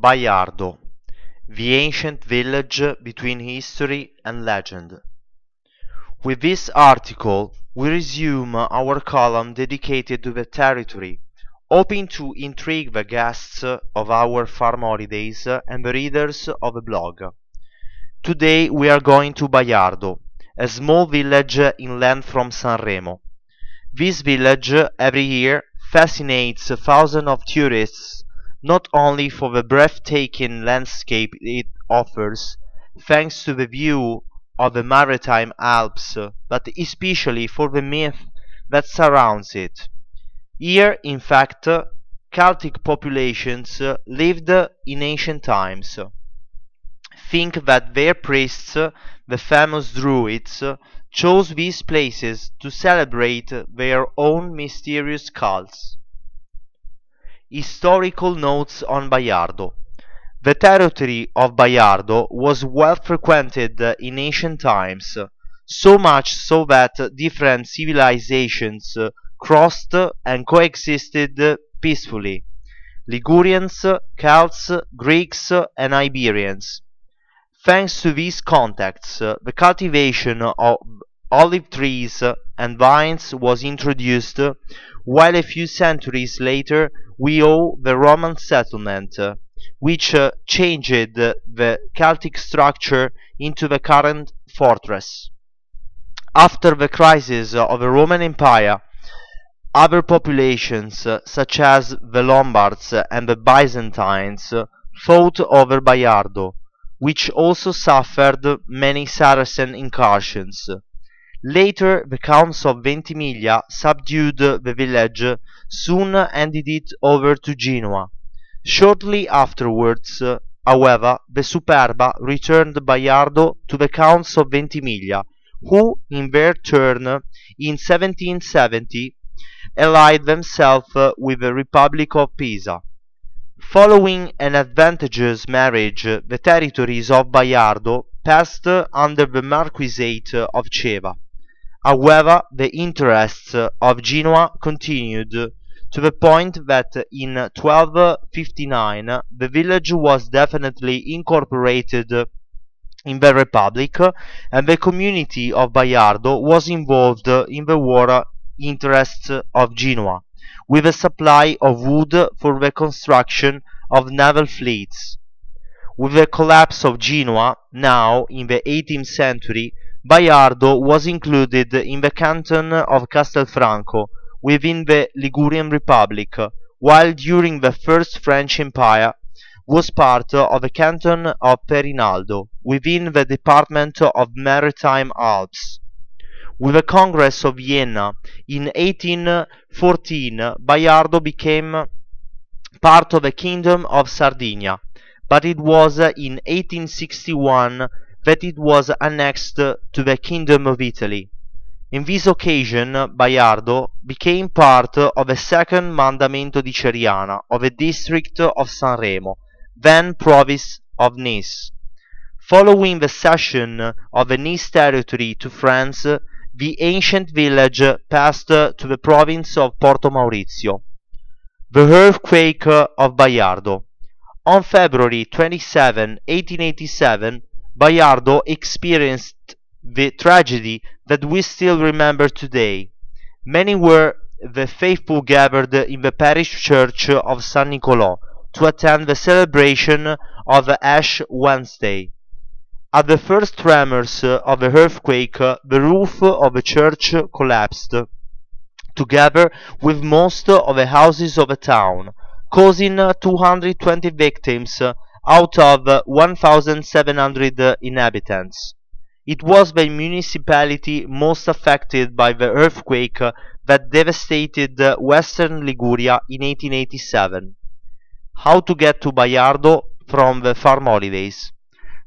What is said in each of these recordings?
Baiardo, the ancient village between history and legend. With this article, we resume our column dedicated to the territory, hoping to intrigue the guests of our farm holidays and the readers of the blog. Today we are going to Baiardo, a small village inland from Sanremo. This village, every year, fascinates thousands of tourists, not only for the breathtaking landscape it offers, thanks to the view of the Maritime Alps, but especially for the myth that surrounds it. Here, in fact, Celtic populations lived in ancient times. Think that their priests, the famous Druids, chose these places to celebrate their own mysterious cults. Historical notes on Baiardo. The territory of Baiardo was well frequented in ancient times, so much so that different civilizations crossed and coexisted peacefully: Ligurians, Celts, Greeks, and Iberians. Thanks to these contacts, the cultivation of olive trees and vines was introduced, while a few centuries later we owe the Roman settlement, which changed the Celtic structure into the current fortress. After the crisis of the Roman Empire, other populations, such as the Lombards and the Byzantines, fought over Baiardo, which also suffered many Saracen incursions. Later, the Counts of Ventimiglia subdued the village, soon handed it over to Genoa. Shortly afterwards, however, the Superba returned Baiardo to the Counts of Ventimiglia, who, in their turn, in 1770, allied themselves with the Republic of Pisa. Following an advantageous marriage, the territories of Baiardo passed under the Marquisate of Ceva. However, the interests of Genoa continued, to the point that in 1259 the village was definitely incorporated in the Republic, and the community of Baiardo was involved in the war interests of Genoa, with a supply of wood for the construction of naval fleets. With the collapse of Genoa, now in the 18th century, Baiardo was included in the canton of Castelfranco, within the Ligurian Republic, while during the First French Empire was part of the canton of Perinaldo, within the Department of Maritime Alps. With the Congress of Vienna in 1814, Baiardo became part of the Kingdom of Sardinia, but it was in 1861 that it was annexed to the Kingdom of Italy. In this occasion, Baiardo became part of the second Mandamento di Ceriana of the district of Sanremo, then province of Nice. Following the cession of the Nice territory to France, the ancient village passed to the province of Porto Maurizio. The earthquake of Baiardo. On February 27, 1887, Baiardo experienced the tragedy that we still remember today. Many were the faithful gathered in the parish church of San Nicolò to attend the celebration of Ash Wednesday. At the first tremors of the earthquake, the roof of the church collapsed, together with most of the houses of the town, causing 220 victims out of 1,700 inhabitants. It was the municipality most affected by the earthquake that devastated western Liguria in 1887. How to get to Baiardo from the farm holidays?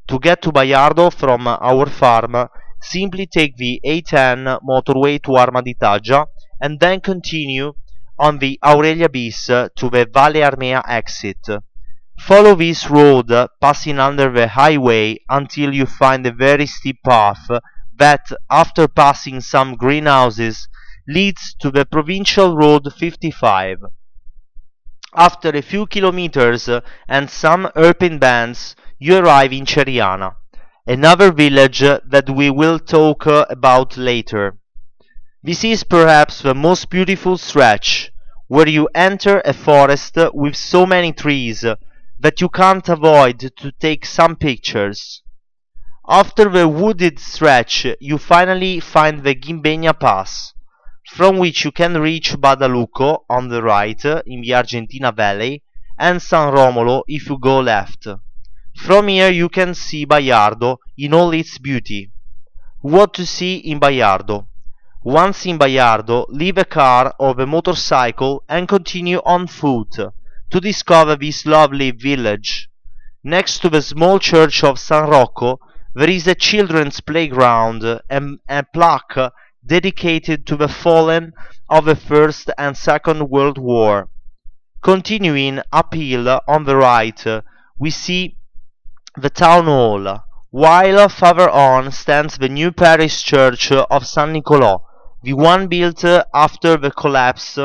To get to Baiardo from our farm, simply take the A10 motorway to Arma di Taggia and then continue on the Aurelia bis to the Valle Armea exit. Follow this road, passing under the highway, until you find a very steep path that, after passing some greenhouses, leads to the provincial road 55. After a few kilometers and some urban bands, you arrive in Ceriana, another village that we will talk about later. This is perhaps the most beautiful stretch, where you enter a forest with so many trees that you can't avoid to take some pictures. After the wooded stretch, you finally find the Gimbegna Pass, from which you can reach Badalucco on the right in the Argentina Valley and San Romolo if you go left. From here you can see Baiardo in all its beauty. What to see in Baiardo? Once in Baiardo, leave a car or a motorcycle and continue on foot to discover this lovely village. Next to the small church of San Rocco, there is a children's playground and a plaque dedicated to the fallen of the First and Second World War. Continuing uphill on the right, we see the town hall, while further on stands the new parish church of San Nicolò, the one built after the collapse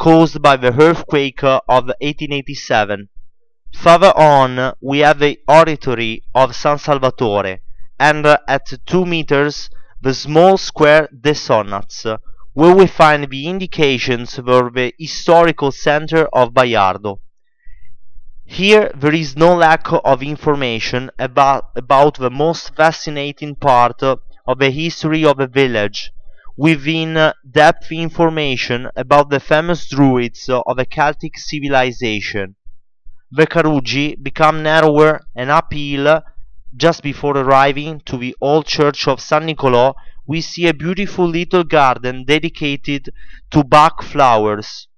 caused by the earthquake of 1887. Further on we have the oratory of San Salvatore, and at 2 meters the small square de Sonnaz, where we find the indications for the historical center of Baiardo. Here there is no lack of information about the most fascinating part of the history of the village, with in-depth information about the famous Druids of the Celtic civilization. The Caruggi become narrower and uphill. Just before arriving to the old church of San Nicolò, we see a beautiful little garden dedicated to Bach flowers.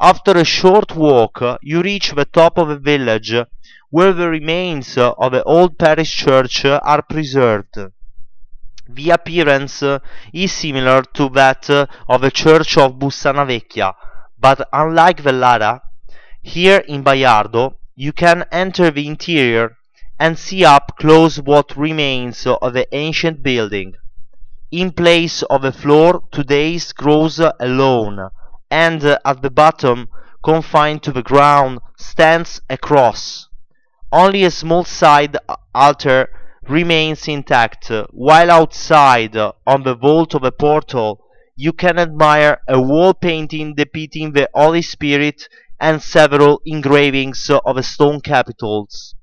After a short walk, you reach the top of the village, where the remains of the old parish church are preserved. The appearance is similar to that of the church of Bussana Vecchia, but unlike the latter, here in Baiardo, you can enter the interior and see up close what remains of the ancient building. In place of a floor, today grows a lawn, and at the bottom, confined to the ground, stands a cross. Only a small side altar remains intact, while outside, on the vault of a portal, you can admire a wall painting depicting the Holy Spirit and several engravings of stone capitals.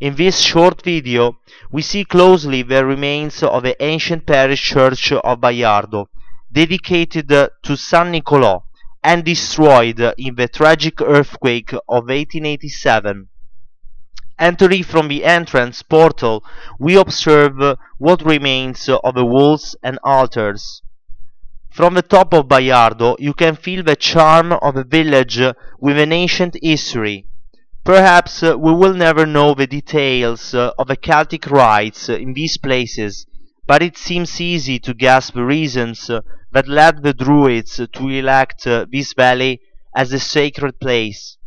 In this short video, we see closely the remains of the ancient parish church of Baiardo, dedicated to San Nicolò and destroyed in the tragic earthquake of 1887. Entering from the entrance portal, we observe what remains of the walls and altars. From the top of Baiardo, you can feel the charm of a village with an ancient history. Perhaps we will never know the details of the Celtic rites in these places, but it seems easy to guess the reasons that led the Druids to elect this valley as a sacred place.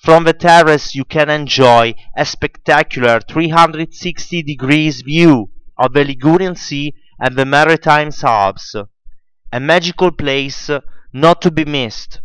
From the terrace you can enjoy a spectacular 360 degrees view of the Ligurian Sea and the Maritime Alps, a magical place not to be missed.